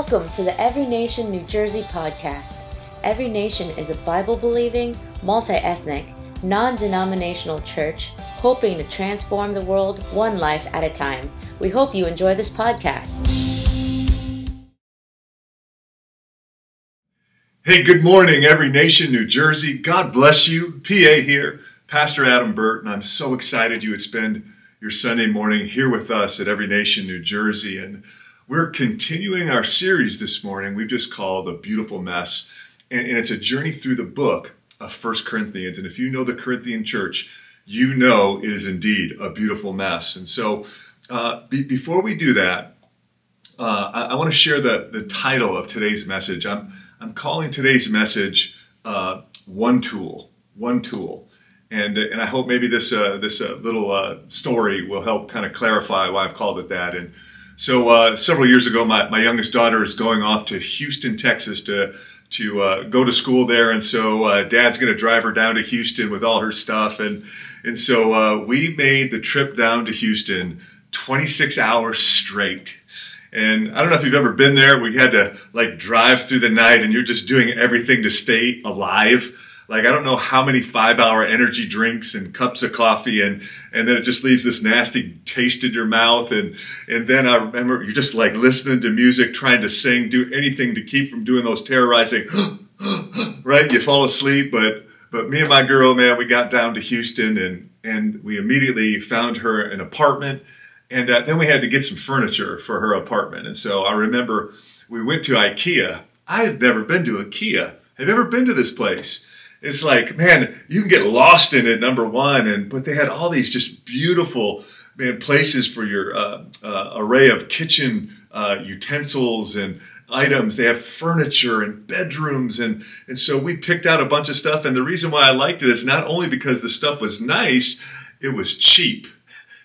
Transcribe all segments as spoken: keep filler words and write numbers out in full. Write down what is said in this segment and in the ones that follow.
Welcome to the Every Nation New Jersey podcast. Every Nation is a Bible-believing, multi-ethnic, non-denominational church hoping to transform the world one life at a time. We hope you enjoy this podcast. Hey, good morning, Every Nation New Jersey. God bless you. P A here, Pastor Adam Burt, and I'm so excited you would spend your Sunday morning here with us at Every Nation New Jersey. And we're continuing our series this morning we've just called A Beautiful Mess, and, and it's a journey through the book of First Corinthians. And if you know the Corinthian church, you know it is indeed a beautiful mess. And so uh, be, before we do that, uh, I, I want to share the, the title of today's message. I'm, I'm calling today's message uh, One Tool, One Tool. And, and I hope maybe this, uh, this uh, little uh, story will help kind of clarify why I've called it that. And So uh, several years ago, my, my youngest daughter is going off to Houston, Texas to to uh, go to school there. And so uh, Dad's going to drive her down to Houston with all her stuff. And and so uh, we made the trip down to Houston twenty-six hours straight. And I don't know if you've ever been there. We had to like drive through the night and you're just doing everything to stay alive. Like, I don't know how many five-hour energy drinks and cups of coffee, and, and then it just leaves this nasty taste in your mouth. And and then I remember you're just, like, listening to music, trying to sing, do anything to keep from doing those terrorizing, right? You fall asleep. But but me and my girl, man, we got down to Houston, and, and we immediately found her an apartment. And uh, then we had to get some furniture for her apartment. And so I remember we went to IKEA. I had never been to IKEA. Have you ever been to this place? It's like, man, you can get lost in it, number one, and but they had all these just beautiful, man, places for your uh, uh, array of kitchen uh, utensils and items. They have furniture and bedrooms, and, and so we picked out a bunch of stuff, and the reason why I liked it is not only because the stuff was nice, it was cheap,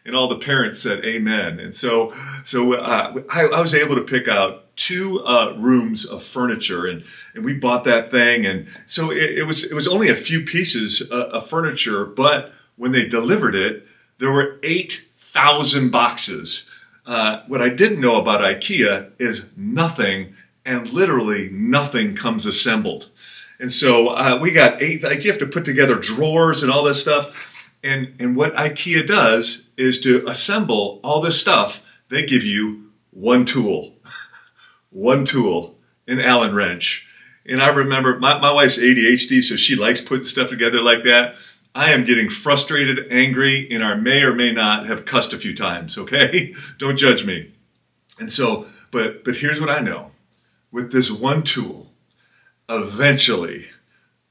and all the parents said amen. And so so uh, I, I was able to pick out two uh, rooms of furniture, and, and we bought that thing. And so it, it was it was only a few pieces uh, of furniture, but when they delivered it, there were eight thousand boxes. Uh, what I didn't know about IKEA is nothing, and literally nothing comes assembled. And so uh, we got eight, like you have to put together drawers and all this stuff. And, and what IKEA does is to assemble all this stuff, they give you one tool. One tool, an Allen wrench. And I remember my, my wife's A D H D, so she likes putting stuff together like that. I am getting frustrated, angry, and I may or may not have cussed a few times, okay? Don't judge me. And so, but but here's what I know. With this one tool, eventually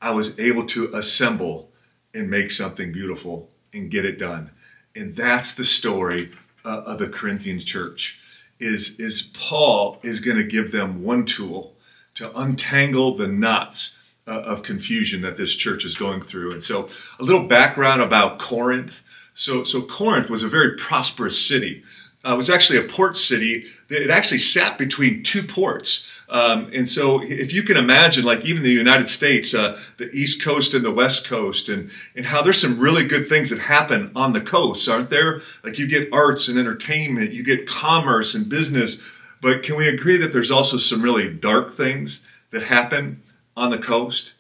I was able to assemble and make something beautiful and get it done. And that's the story uh, of the Corinthian church. Is, is Paul is going to give them one tool to untangle the knots uh, of confusion that this church is going through. And so a little background about Corinth. So, so Corinth was a very prosperous city. Uh, it was actually a port city. It actually sat between two ports. Um, and so if you can imagine, like even the United States, uh, the East Coast and the West Coast, and, and how there's some really good things that happen on the coasts, aren't there? Like you get arts and entertainment, you get commerce and business, but can we agree that there's also some really dark things that happen on the coast?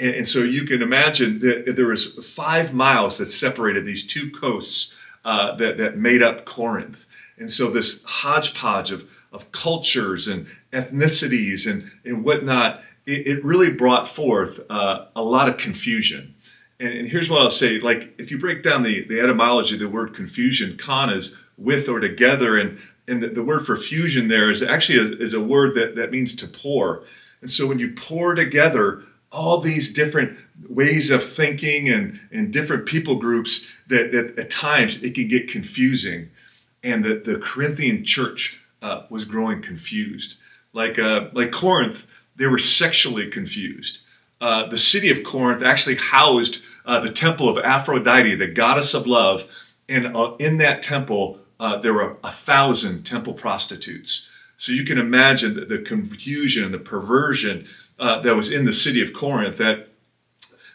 And, and so you can imagine that there was five miles that separated these two coasts uh, that, that made up Corinth. And so this hodgepodge of of cultures and ethnicities and, and whatnot, it, it really brought forth uh, a lot of confusion. And, and here's what I'll say, like if you break down the, the etymology of the word confusion, con is with or together, and, and the, the word for fusion there is actually a, is a word that, that means to pour. And so when you pour together all these different ways of thinking and, and different people groups, that, that at times it can get confusing. And that the Corinthian church Uh, was growing confused. Like uh, like Corinth, they were sexually confused. Uh, the city of Corinth actually housed uh, the temple of Aphrodite, the goddess of love, and uh, in that temple, uh, there were a thousand temple prostitutes. So you can imagine the, the confusion and the perversion uh, that was in the city of Corinth, that,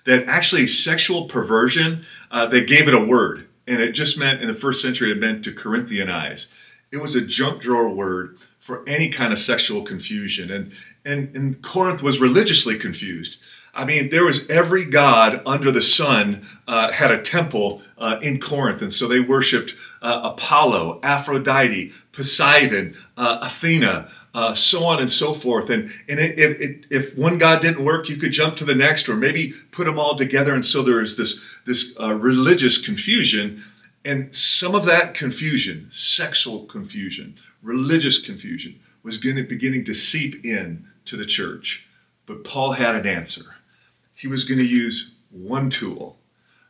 that actually sexual perversion, uh, they gave it a word, and it just meant, in the first century, it meant to Corinthianize. It was a junk drawer word for any kind of sexual confusion. And, and, and Corinth was religiously confused. I mean, there was every god under the sun uh, had a temple uh, in Corinth. And so they worshipped uh, Apollo, Aphrodite, Poseidon, uh, Athena, uh, so on and so forth. And, and it, it, it, if one god didn't work, you could jump to the next or maybe put them all together. And so there is this, this uh, religious confusion. And some of that confusion, sexual confusion, religious confusion, was beginning to seep in to the church. But Paul had an answer. He was going to use one tool,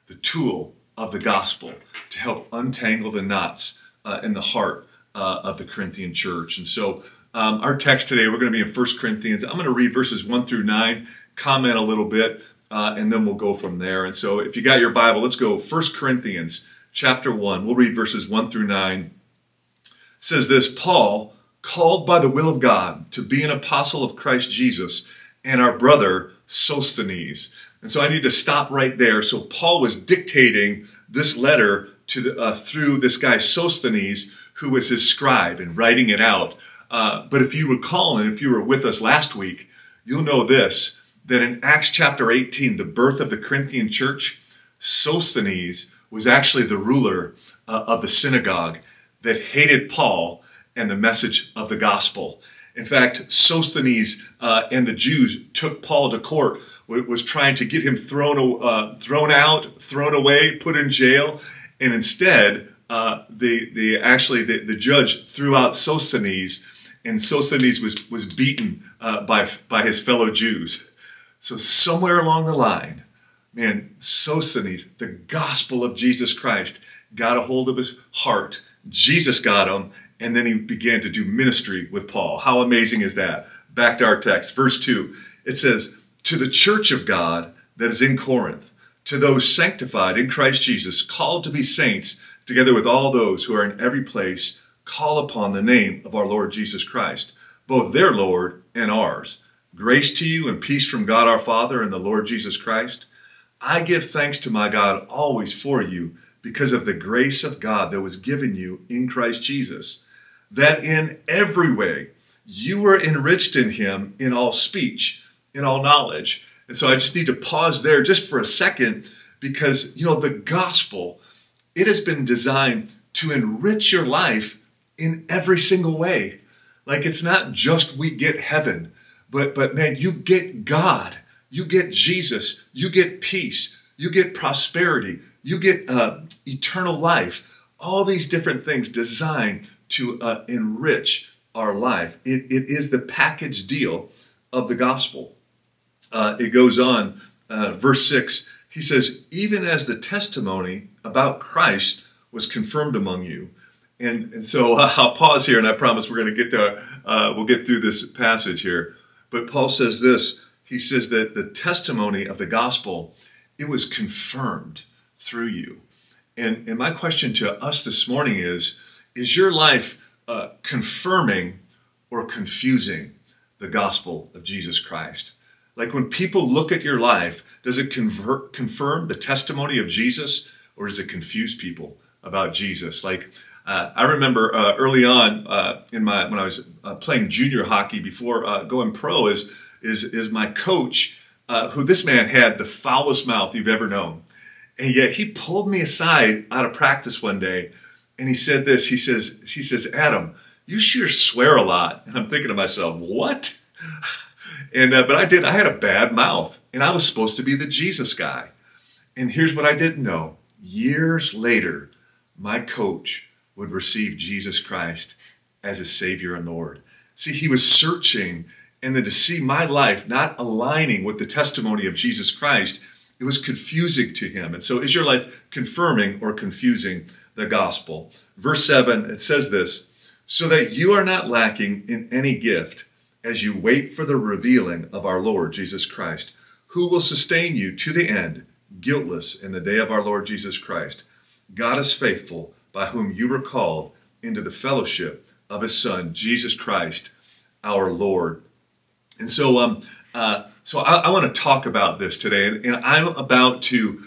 the tool of the gospel, to help untangle the knots uh, in the heart uh, of the Corinthian church. And so um, our text today, we're going to be in First Corinthians. I'm going to read verses one through nine, comment a little bit, uh, and then we'll go from there. And so if you got your Bible, let's go First Corinthians chapter one. We'll read verses one through nine. It says this: Paul, called by the will of God to be an apostle of Christ Jesus, and our brother Sosthenes. And so I need to stop right there. So Paul was dictating this letter to the, uh, through this guy Sosthenes, who was his scribe, and writing it out. Uh, but if you recall, and if you were with us last week, you'll know this, that in Acts chapter eighteen, the birth of the Corinthian church, Sosthenes was actually the ruler uh, of the synagogue that hated Paul and the message of the gospel. In fact, Sosthenes uh, and the Jews took Paul to court, was trying to get him thrown uh, thrown out, thrown away, put in jail. And instead, uh, the, the, actually, the, the judge threw out Sosthenes, and Sosthenes was, was beaten uh, by, by his fellow Jews. So somewhere along the line, man, Sosthenes, the gospel of Jesus Christ, got a hold of his heart. Jesus got him. And then he began to do ministry with Paul. How amazing is that? Back to our text. Verse two, it says, to the church of God that is in Corinth, to those sanctified in Christ Jesus, called to be saints, together with all those who are in every place, call upon the name of our Lord Jesus Christ, both their Lord and ours. Grace to you and peace from God our Father and the Lord Jesus Christ. I give thanks to my God always for you, because of the grace of God that was given you in Christ Jesus, that in every way you were enriched in him in all speech, in all knowledge. And so I just need to pause there just for a second, because, you know, the gospel, it has been designed to enrich your life in every single way. Like, it's not just we get heaven, but, but man, you get God, you get Jesus, you get peace, you get prosperity, you get uh, eternal life, all these different things designed to uh, enrich our life. It, it is the package deal of the gospel. Uh, it goes on, uh, verse six, he says, even as the testimony about Christ was confirmed among you. And, and so uh, I'll pause here, and I promise we're going to get to, uh, we'll get through this passage here. But Paul says this, he says that the testimony of the gospel, it was confirmed through you. And, and my question to us this morning is, Is your life uh, confirming or confusing the gospel of Jesus Christ? Like, when people look at your life, does it convert, confirm the testimony of Jesus, or does it confuse people about Jesus? Like, uh, I remember uh, early on uh, in my when I was uh, playing junior hockey before uh, going pro, is is is my coach, uh, who this man had the foulest mouth you've ever known, and yet he pulled me aside out of practice one day. And he said this, he says, he says, Adam, you sure swear a lot. And I'm thinking to myself, what? and uh, But I did, I had a bad mouth, and I was supposed to be the Jesus guy. And here's what I didn't know. Years later, my coach would receive Jesus Christ as his Savior and Lord. See, he was searching, and then to see my life not aligning with the testimony of Jesus Christ, it was confusing to him. And so is your life confirming or confusing the gospel? Verse seven, it says this, so that you are not lacking in any gift as you wait for the revealing of our Lord Jesus Christ, who will sustain you to the end, guiltless in the day of our Lord Jesus Christ. God is faithful, by whom you were called into the fellowship of his Son, Jesus Christ, our Lord. And so, um, uh, so I, I want to talk about this today, and, and I'm about to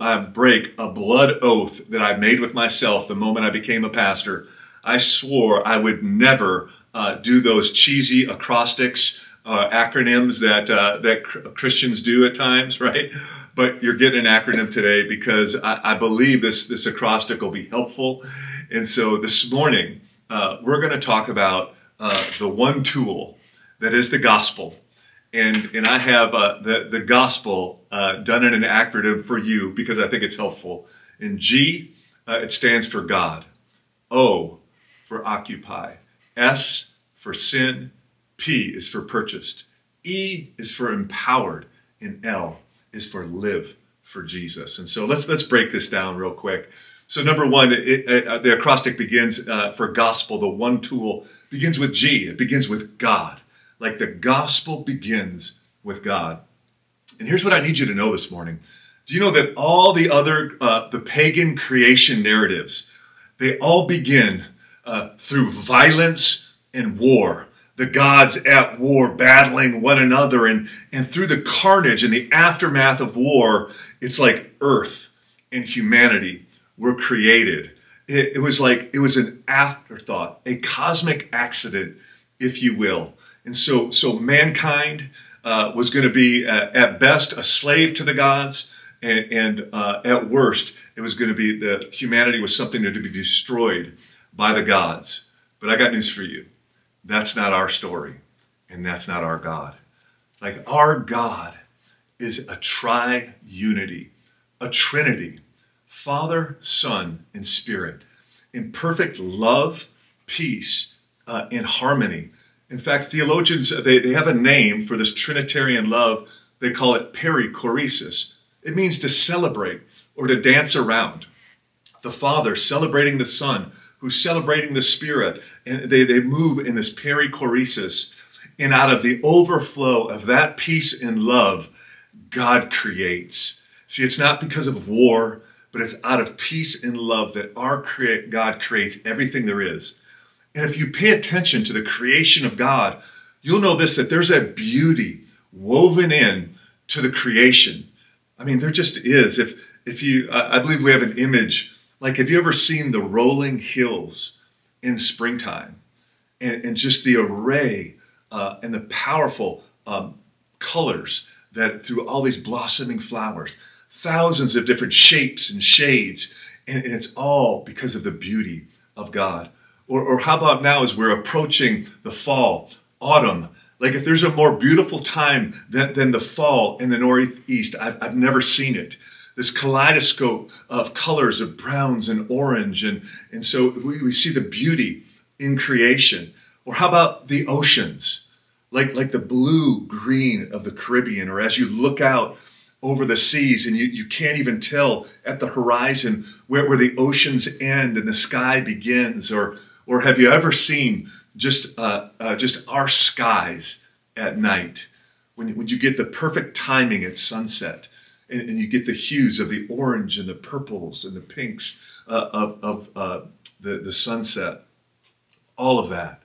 I break a blood oath that I made with myself the moment I became a pastor. I swore I would never uh, do those cheesy acrostics, uh, acronyms that uh, that Christians do at times, right? But you're getting an acronym today because I, I believe this, this acrostic will be helpful. And so this morning, uh, we're going to talk about uh, the one tool that is the gospel. And and I have uh, the, the gospel uh, done in an acronym for you because I think it's helpful. And G, uh, it stands for God. O, for occupy. S, for sin. P is for purchased. E is for empowered. And L is for live for Jesus. And so let's let's break this down real quick. So number one, it, it, the acrostic begins uh, for gospel. The one tool begins with G. It begins with God. Like the gospel begins with God. And here's what I need you to know this morning. Do you know that all the other, uh, the pagan creation narratives, they all begin uh, through violence and war. The gods at war battling one another. And, and through the carnage and the aftermath of war, it's like earth and humanity were created. It, it was like, it was an afterthought, a cosmic accident, if you will. And so, so mankind uh, was going to be, uh, at best, a slave to the gods, and, and uh, at worst, it was going to be the humanity was something to be destroyed by the gods. But I got news for you. That's not our story, and that's not our God. Like, our God is a tri-unity, a trinity, Father, Son, and Spirit, in perfect love, peace, uh, and harmony. In fact, theologians, they, they have a name for this Trinitarian love. They call it perichoresis. It means to celebrate or to dance around. The Father celebrating the Son, who's celebrating the Spirit. And they, they move in this perichoresis. And out of the overflow of that peace and love, God creates. See, it's not because of war, but it's out of peace and love that our create, God creates everything there is. And if you pay attention to the creation of God, you'll know this, that there's a beauty woven in to the creation. I mean, there just is. If if you, I believe we have an image, like, have you ever seen the rolling hills in springtime? And, and just the array uh, and the powerful um, colors that through all these blossoming flowers, thousands of different shapes and shades, and, and it's all because of the beauty of God. Or, or how about now as we're approaching the fall, autumn? Like, if there's a more beautiful time than, than the fall in the Northeast, I've, I've never seen it. This kaleidoscope of colors of browns and orange. And, and so we, we see the beauty in creation. Or how about the oceans? Like, like the blue green of the Caribbean, or as you look out over the seas and you, you can't even tell at the horizon where, where the oceans end and the sky begins. Or Or have you ever seen just uh, uh, just our skies at night, when, when you get the perfect timing at sunset, and, and you get the hues of the orange and the purples and the pinks uh, of, of uh, the, the sunset? All of that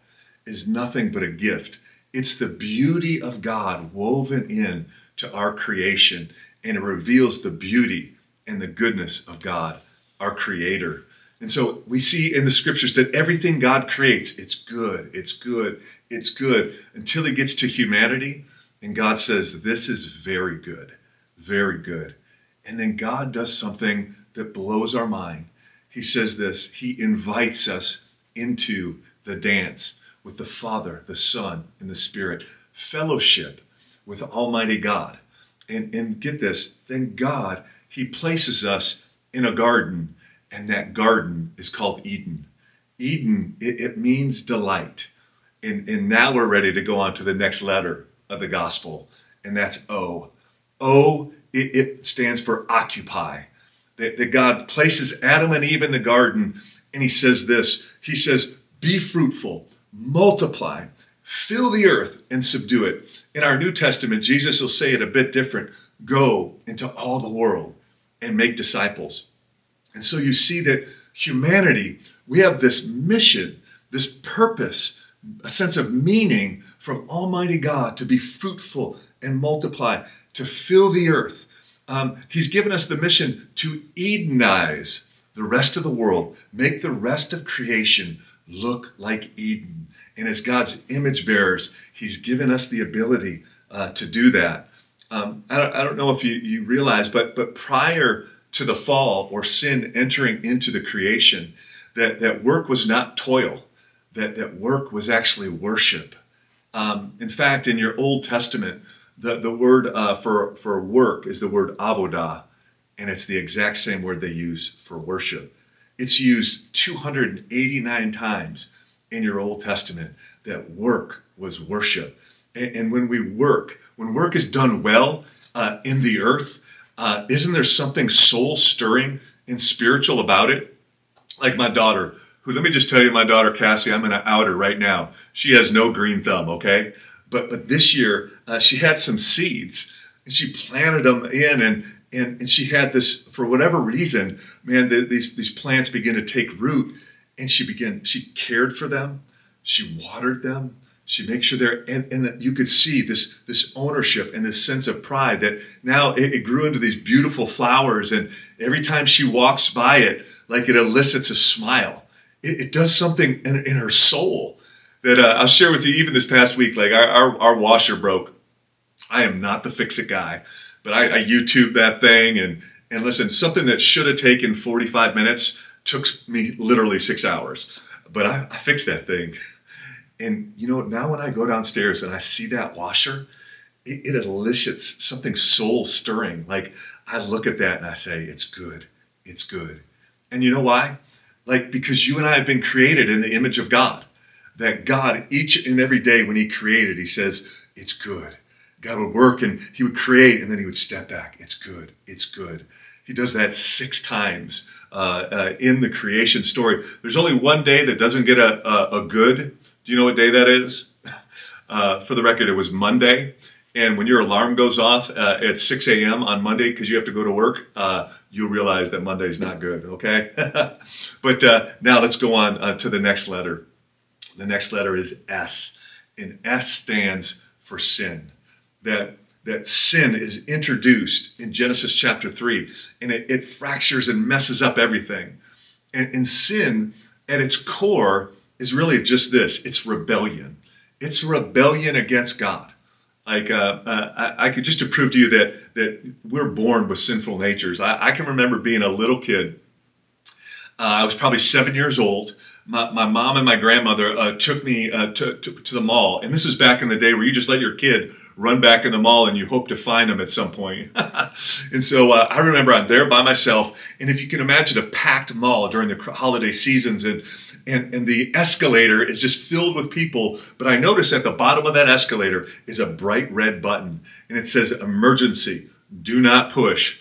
is nothing but a gift. It's the beauty of God woven in to our creation, and it reveals the beauty and the goodness of God, our Creator. And so we see in the scriptures that everything God creates, it's good, it's good, it's good, until it gets to humanity. And God says, this is very good, very good. And then God does something that blows our mind. He says this, he invites us into the dance with the Father, the Son, and the Spirit, fellowship with Almighty God. And, and get this, then God, he places us in a garden. And that garden is called Eden. Eden, it, it means delight. And, and now we're ready to go on to the next letter of the gospel. And that's O. O, it, it stands for occupy. That, that God places Adam and Eve in the garden. And he says this. He says, be fruitful, multiply, fill the earth and subdue it. In our New Testament, Jesus will say it a bit different. Go into all the world and make disciples. And so you see that humanity, we have this mission, this purpose, a sense of meaning from Almighty God to be fruitful and multiply, to fill the earth. Um, he's given us the mission to Edenize the rest of the world, make the rest of creation look like Eden. And as God's image bearers, he's given us the ability uh, to do that. Um, I, don't, I don't know if you, you realize, but but prior to the fall or sin entering into the creation, that, that work was not toil, that, that work was actually worship. Um, in fact, in your Old Testament, the, the word uh, for, for work is the word avodah, and it's the exact same word they use for worship. It's used two hundred eighty-nine times in your Old Testament that work was worship. And, and when we work, when work is done well uh, in the earth, uh, isn't there something soul-stirring and spiritual about it? Like my daughter, who, let me just tell you, my daughter Cassie, I'm going to out her right now. She has no green thumb, okay? But but this year, uh, she had some seeds, and she planted them in, and And, and she had this, for whatever reason, man, the, these, these plants began to take root, and she began, she cared for them. She watered them. She made sure they're, and, and you could see this, this ownership and this sense of pride that now it, it grew into these beautiful flowers. And every time she walks by it, like it elicits a smile. It, it does something in, in her soul that uh, I'll share with you even this past week. Like our, our, our washer broke. I am not the fix-it guy. But I, I YouTubed that thing, and, and listen, something that should have taken forty-five minutes took me literally six hours. But I, I fixed that thing. And, you know, now when I go downstairs and I see that washer, it, it elicits something soul-stirring. Like, I look at that and I say, it's good. It's good. And you know why? Like, because you and I have been created in the image of God. That God, each and every day when he created, he says, it's good. God would work and he would create, and then he would step back. It's good. It's good. He does that six times uh, uh, in the creation story. There's only one day that doesn't get a, a, a good. Do you know what day that is? Uh, for the record, it was Monday. And when your alarm goes off uh, at six a.m. on Monday because you have to go to work, uh, you'll realize that Monday is not good, okay? But uh, now let's go on uh, to the next letter. The next letter is S, and S stands for sin. That, that sin is introduced in Genesis chapter three, and it, it fractures and messes up everything. And, and sin, at its core, is really just this. It's rebellion. It's rebellion against God. Like, uh, uh, I, I could just to prove to you that, that we're born with sinful natures. I, I can remember being a little kid. Uh, I was probably seven years old. My, my mom and my grandmother uh, took me uh, to, to, to the mall. And this is back in the day where you just let your kid run back in the mall and you hope to find them at some point. And so uh, I remember I'm there by myself. And if you can imagine a packed mall during the holiday seasons, and, and, and the escalator is just filled with people. But I notice at the bottom of that escalator is a bright red button. And it says, emergency, do not push.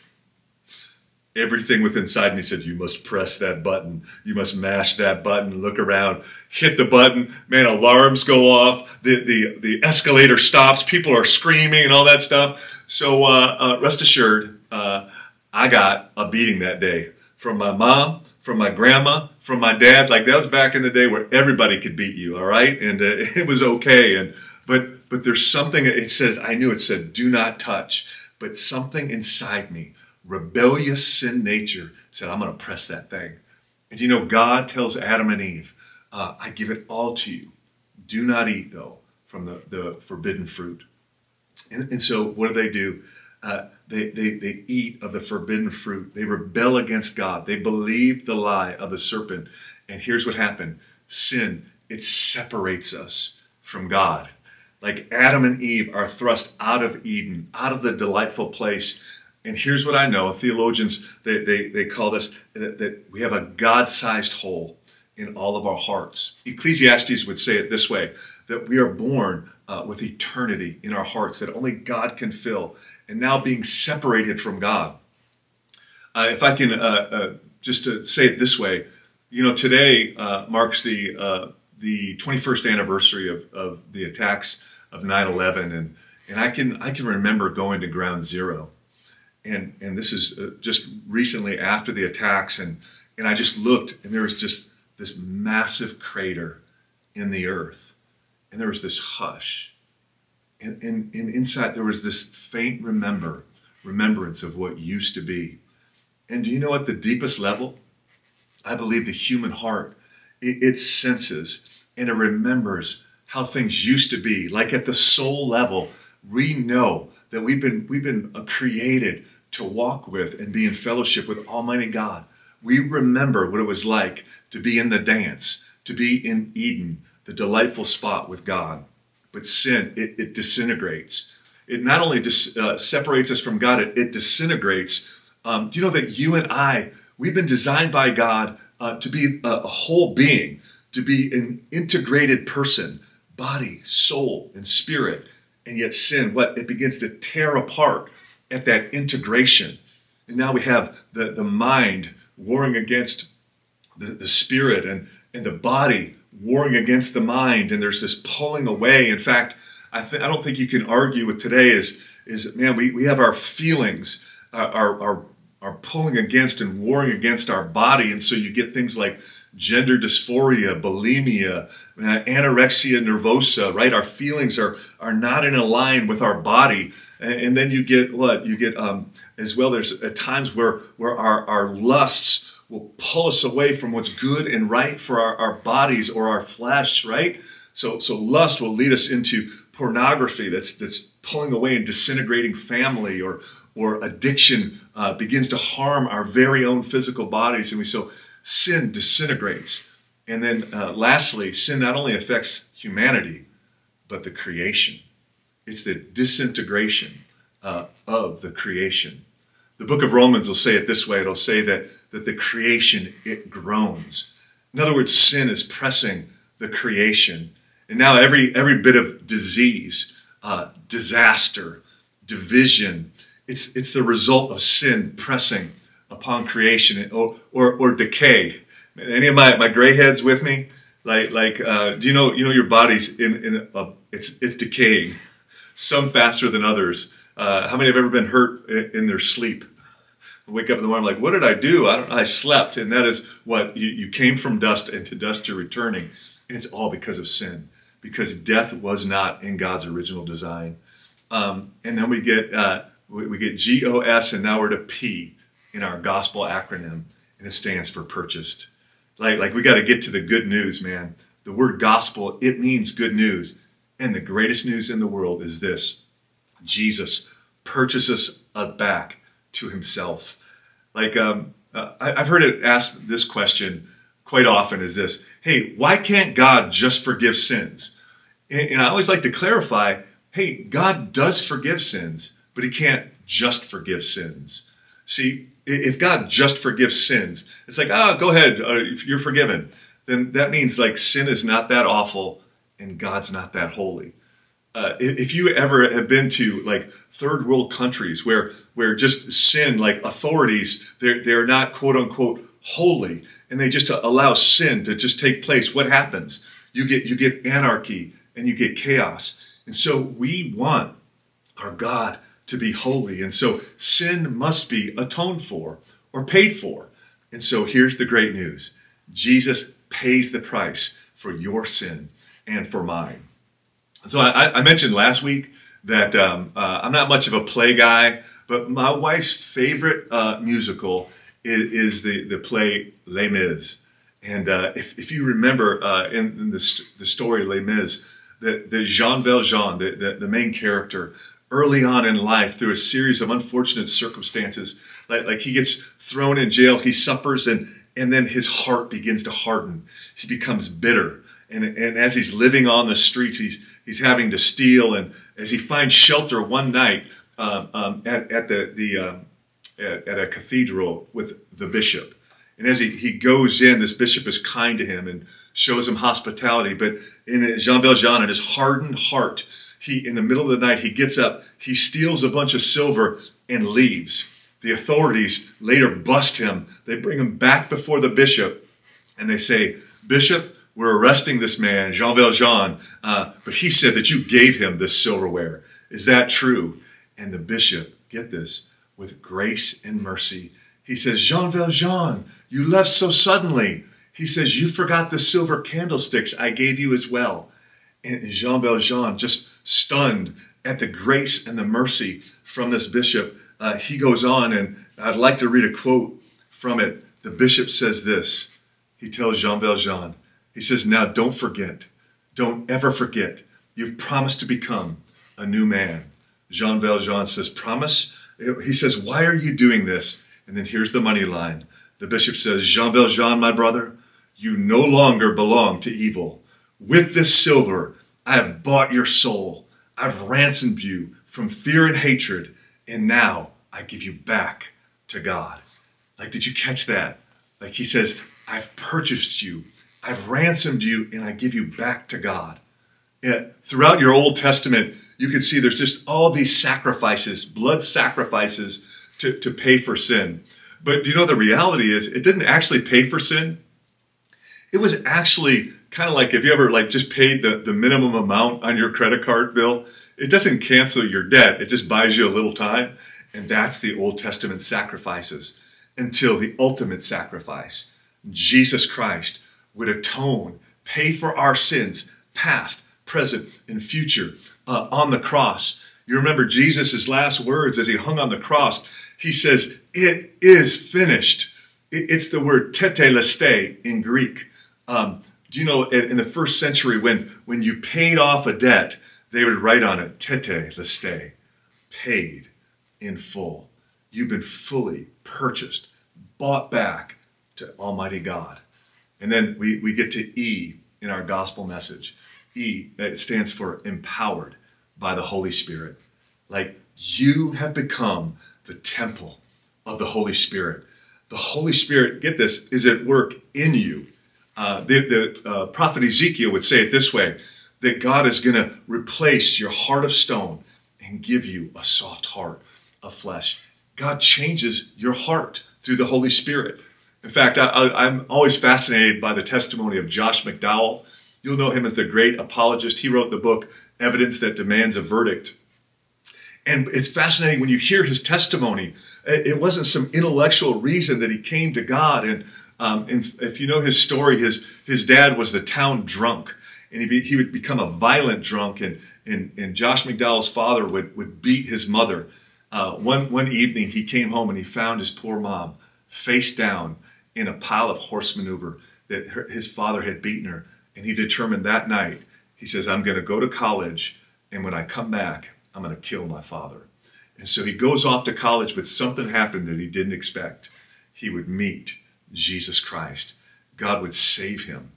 Everything within inside me said, you must press that button. You must mash that button, look around, hit the button. Man, alarms go off. The the, the escalator stops. People are screaming and all that stuff. So uh, uh, rest assured, uh, I got a beating that day from my mom, from my grandma, from my dad. Like, that was back in the day where everybody could beat you, all right? And uh, it was okay. And but But there's something, it says, I knew it said, do not touch. But something inside me, rebellious sin nature, said, I'm going to press that thing. And you know, God tells Adam and Eve, uh, I give it all to you. Do not eat, though, from the, the forbidden fruit. And, and so what do they do? Uh, they, they, they eat of the forbidden fruit. They rebel against God. They believe the lie of the serpent. And here's what happened. Sin, it separates us from God. Like Adam and Eve are thrust out of Eden, out of the delightful place. And here's what I know. Theologians, they, they, they call this, that, that we have a God-sized hole in all of our hearts. Ecclesiastes would say it this way, that we are born uh, with eternity in our hearts, that only God can fill. And now being separated from God. Uh, if I can uh, uh, just to say it this way, you know, today uh, marks the uh, the twenty-first anniversary of, of the attacks of nine eleven. And, and I can I can remember going to ground zero. And and this is just recently after the attacks, and, and I just looked, and there was just this massive crater in the earth, and there was this hush, and, and, and inside there was this faint remember, remembrance of what used to be. And do you know, at the deepest level, I believe the human heart its senses, and it remembers how things used to be. Like at the soul level, we know that we've been we've been created to walk with and be in fellowship with Almighty God. We remember what it was like to be in the dance, to be in Eden, the delightful spot with God. But sin, it, it disintegrates. It not only dis, uh, separates us from God, it, it disintegrates. Um, do you know that you and I, we've been designed by God uh, to be a, a whole being, to be an integrated person, body, soul, and spirit. And yet sin, what? It begins to tear apart at that integration. And now we have the, the mind warring against the, the spirit and, and the body warring against the mind. And there's this pulling away. In fact, I, th- I don't think you can argue with today is, is man, we, we have our feelings are, are, are, are pulling against and warring against our body. And so you get things like gender dysphoria, bulimia, anorexia nervosa, right? Our feelings are are not in line with our body. And, and then you get what? You get um, as well, there's at times where, where our, our lusts will pull us away from what's good and right for our, our bodies or our flesh, right? So so lust will lead us into pornography that's that's pulling away and disintegrating family, or or addiction uh, begins to harm our very own physical bodies. And we so sin disintegrates. And then uh, lastly, sin not only affects humanity, but the creation. It's the disintegration uh, of the creation. The book of Romans will say it this way. It'll say that, that the creation, it groans. In other words, sin is pressing the creation. And now every, every bit of disease, uh, disaster, division, it's, it's the result of sin pressing upon creation, or, or, or decay. Any of my, my gray heads with me? Like, like, uh, do you know, you know, your body's in, in a, it's, it's decaying, some faster than others. Uh, how many have ever been hurt in, in their sleep? I wake up in the morning, like, what did I do? I don't, I slept. And that is what you, you came from dust, and to dust you're returning. And it's all because of sin, because death was not in God's original design. Um, and then we get, uh, we, we get G O S, and now we're to P in our gospel acronym, and it stands for purchased. Like, like we got to get to the good news, man. The word gospel, it means good news. And the greatest news in the world is this: Jesus purchases us back to himself. Like, um, uh, I, I've heard it asked this question quite often is this, hey, why can't God just forgive sins? And, and I always like to clarify, hey, God does forgive sins, but he can't just forgive sins. See, if God just forgives sins, it's like, oh, go ahead, uh, you're forgiven. Then that means like sin is not that awful and God's not that holy. Uh, if you ever have been to like third world countries where where just sin, like authorities, they're, they're not, quote unquote, holy, and they just allow sin to just take place, what happens? You get you get anarchy and you get chaos. And so we want our God to be holy. And so sin must be atoned for or paid for. And so here's the great news. Jesus pays the price for your sin and for mine. So I, I mentioned last week that um, uh, I'm not much of a play guy, but my wife's favorite uh, musical is, is the, the play Les Mis. And uh, if, if you remember uh, in, in the, the story Les Mis, that, that Jean Valjean, the, the, the main character, early on in life, through a series of unfortunate circumstances, like, like he gets thrown in jail, he suffers, and, and then his heart begins to harden. He becomes bitter. And, and as he's living on the streets, he's, he's having to steal. And as he finds shelter one night um, um, at, at, the, the, um, at, at a cathedral with the bishop, and as he, he goes in, this bishop is kind to him and shows him hospitality. But in Jean Valjean, in his hardened heart, he, in the middle of the night, he gets up, he steals a bunch of silver and leaves. The authorities later bust him. They bring him back before the bishop, and they say, Bishop, we're arresting this man, Jean Valjean, uh, but he said that you gave him this silverware. Is that true? And the bishop, get this, with grace and mercy, he says, Jean Valjean, you left so suddenly. He says, you forgot the silver candlesticks I gave you as well. And Jean Valjean, just stunned at the grace and the mercy from this bishop, uh, he goes on, and I'd like to read a quote from it. The bishop says this. He tells Jean Valjean, He says, now don't forget. Don't ever forget. You've promised to become a new man. Jean Valjean says, promise? He says, why are you doing this? And then here's the money line. The bishop says, Jean Valjean, my brother, you no longer belong to evil. With this silver, I have bought your soul. I've ransomed you from fear and hatred. And now I give you back to God. Like, did you catch that? Like he says, I've purchased you. I've ransomed you, and I give you back to God. And throughout your Old Testament, you can see there's just all these sacrifices, blood sacrifices to, to pay for sin. But you know, the reality is it didn't actually pay for sin. It was actually kind of like if you ever like just paid the, the minimum amount on your credit card bill, it doesn't cancel your debt. It just buys you a little time. And that's the Old Testament sacrifices until the ultimate sacrifice. Jesus Christ would atone, pay for our sins, past, present, and future. Uh, on the cross. You remember Jesus' last words as he hung on the cross. He says, it is finished. It, it's the word tetelestai in Greek. Um, do you know, in, in the first century, when, when you paid off a debt, they would write on it, tetelestai, paid in full. You've been fully purchased, bought back to Almighty God. And then we, we get to E in our gospel message. E, it stands for empowered by the Holy Spirit. Like, you have become the temple of the Holy Spirit. The Holy Spirit, get this, is at work in you. Uh, the the uh, prophet Ezekiel would say it this way, that God is going to replace your heart of stone and give you a soft heart of flesh. God changes your heart through the Holy Spirit. In fact, I, I, I'm always fascinated by the testimony of Josh McDowell. You'll know him as the great apologist. He wrote the book, Evidence That Demands a Verdict. And it's fascinating when you hear his testimony. It wasn't some intellectual reason that he came to God. And, um, and if you know his story, his his dad was the town drunk. And he, be, he would become a violent drunk. And, and, and Josh McDowell's father would, would beat his mother. Uh, one, one evening, he came home and he found his poor mom face down in a pile of horse manure that her, his father had beaten her. And he determined that night, he says, I'm going to go to college, and when I come back, I'm going to kill my father. And so he goes off to college, but something happened that he didn't expect. He would meet Jesus Christ. God would save him,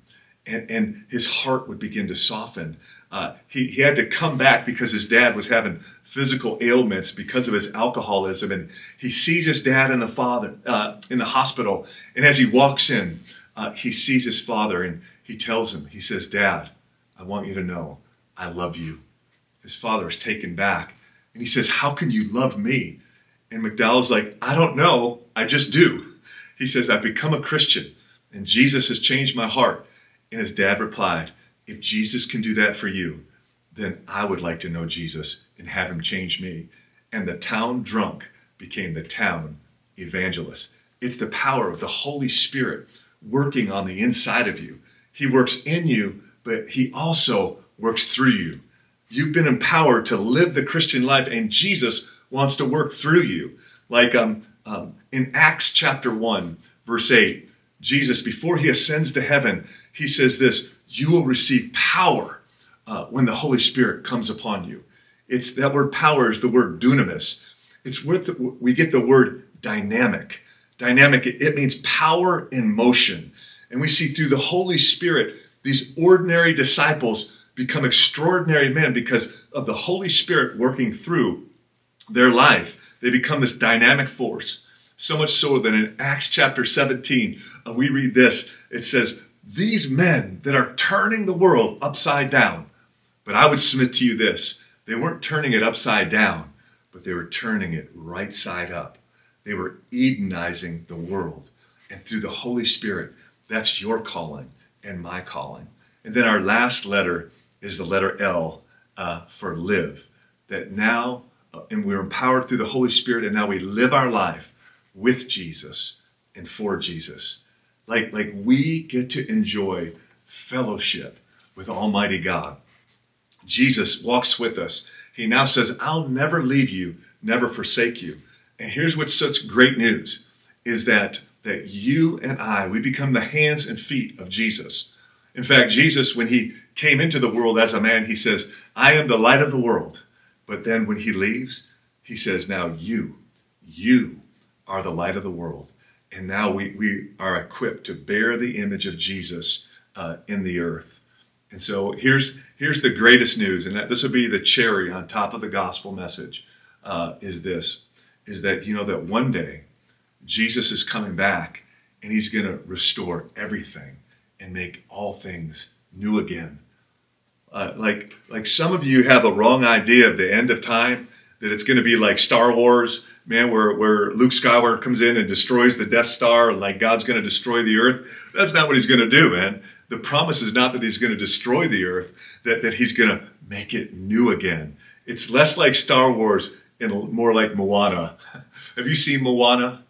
and, and his heart would begin to soften. Uh, he, he had to come back because his dad was having physical ailments because of his alcoholism, and he sees his dad in the, father, uh, in the hospital, and as he walks in, Uh, he sees his father and he tells him, he says, Dad, I want you to know I love you. His father is taken back and he says, how can you love me? And McDowell's like, I don't know. I just do. He says, I've become a Christian and Jesus has changed my heart. And his dad replied, if Jesus can do that for you, then I would like to know Jesus and have him change me. And the town drunk became the town evangelist. It's the power of the Holy Spirit working on the inside of you. He works in you, but he also works through you. You've been empowered to live the Christian life, and Jesus wants to work through you. Like um, um, in Acts chapter one, verse eight, Jesus, before he ascends to heaven, he says this, you will receive power uh, when the Holy Spirit comes upon you. It's that word power is the word dunamis. It's where we get the word dynamic. Dynamic, it means power in motion. And we see through the Holy Spirit, these ordinary disciples become extraordinary men because of the Holy Spirit working through their life. They become this dynamic force, so much so that in Acts chapter seventeen, uh, we read this. It says, these men that are turning the world upside down. But I would submit to you this. They weren't turning it upside down, but they were turning it right side up. They were Edenizing the world. And through the Holy Spirit, that's your calling and my calling. And then our last letter is the letter L uh, for live. That now, uh, and we're empowered through the Holy Spirit, and now we live our life with Jesus and for Jesus. Like, like we get to enjoy fellowship with Almighty God. Jesus walks with us. He now says, I'll never leave you, never forsake you. And here's what's such great news, is that, that you and I, we become the hands and feet of Jesus. In fact, Jesus, when he came into the world as a man, he says, I am the light of the world. But then when he leaves, he says, now you, you are the light of the world. And now we, we are equipped to bear the image of Jesus uh, in the earth. And so here's here's the greatest news, and that, this will be the cherry on top of the gospel message, uh, is this, is that, you know, that one day Jesus is coming back and he's going to restore everything and make all things new again. Uh, like, like some of you have a wrong idea of the end of time, that it's going to be like Star Wars, man, where, where Luke Skywalker comes in and destroys the Death Star, and like God's going to destroy the earth. That's not what he's going to do, man. The promise is not that he's going to destroy the earth, that, that he's going to make it new again. It's less like Star Wars and more like Moana. Have you seen Moana?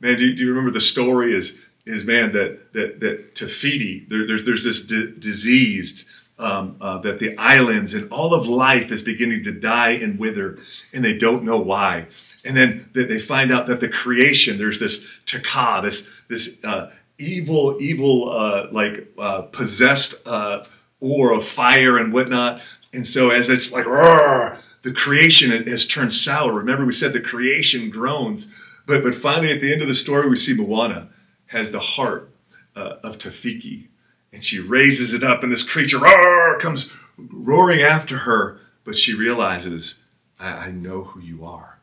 Man, do you, do you remember the story is, is man, that that, that Te Fiti, there, there's, there's this di- diseased, um, uh, that the islands and all of life is beginning to die and wither, and they don't know why. And then they find out that the creation, there's this Te Kā, this, this uh, evil, evil, uh, like uh, possessed uh, aura of fire and whatnot. And so as it's like, roar, the creation has turned sour. Remember, we said the creation groans. But but finally, at the end of the story, we see Moana has the heart uh, of Te Fiti, and she raises it up, and this creature roar, comes roaring after her. But she realizes, I, I know who you are.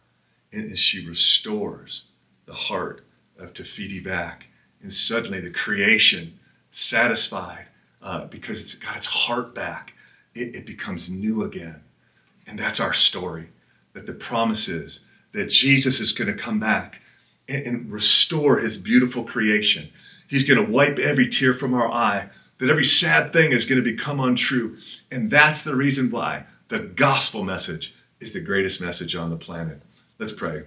And she restores the heart of Te Fiti back. And suddenly the creation, satisfied, uh, because it's got its heart back, it, it becomes new again. And that's our story, that the promise is that Jesus is going to come back and, and restore his beautiful creation. He's going to wipe every tear from our eye, that every sad thing is going to become untrue. And that's the reason why the gospel message is the greatest message on the planet. Let's pray.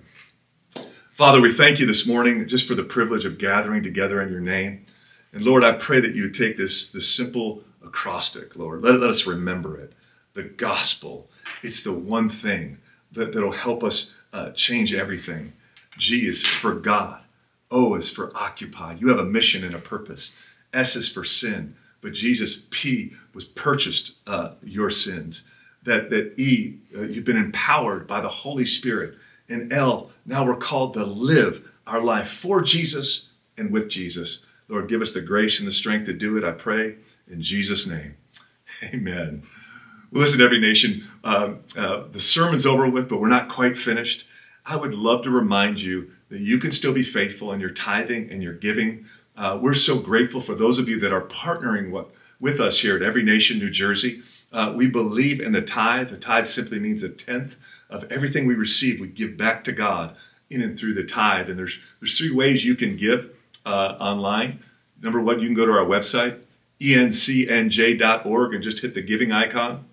Father, we thank you this morning just for the privilege of gathering together in your name. And Lord, I pray that you would take this, this simple acrostic, Lord. Let, let us remember it. The gospel. It's the one thing that, that'll help us uh, change everything. G is for God. O is for occupy. You have a mission and a purpose. S is for sin. But Jesus, P, was purchased uh, your sins. That, that E, uh, you've been empowered by the Holy Spirit. And L, now we're called to live our life for Jesus and with Jesus. Lord, give us the grace and the strength to do it, I pray, in Jesus' name. Amen. Well, listen, Every Nation, uh, uh, the sermon's over with, but we're not quite finished. I would love to remind you that you can still be faithful in your tithing and your giving. Uh, we're so grateful for those of you that are partnering with, with us here at Every Nation New Jersey. Uh, we believe in the tithe. The tithe simply means a tenth of everything we receive. We give back to God in and through the tithe. And there's there's three ways you can give uh, online. Number one, you can go to our website, e n c n j dot org, and just hit the giving icon.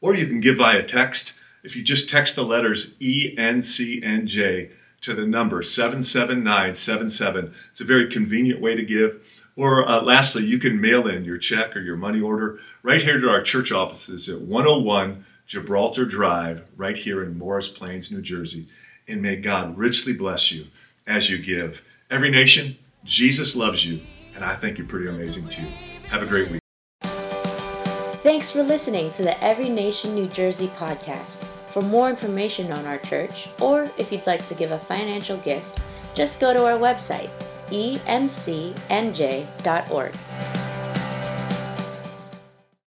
Or you can give via text. If you just text the letters E N C N J to the number seven seven nine seven seven, it's a very convenient way to give. Or uh, lastly, you can mail in your check or your money order right here to our church offices at one oh one Gibraltar Drive, right here in Morris Plains, New Jersey. And may God richly bless you as you give. Every Nation, Jesus loves you, and I think you're pretty amazing too. Have a great week. Thanks for listening to the Every Nation New Jersey podcast. For more information on our church, or if you'd like to give a financial gift, just go to our website, e m c n j dot org.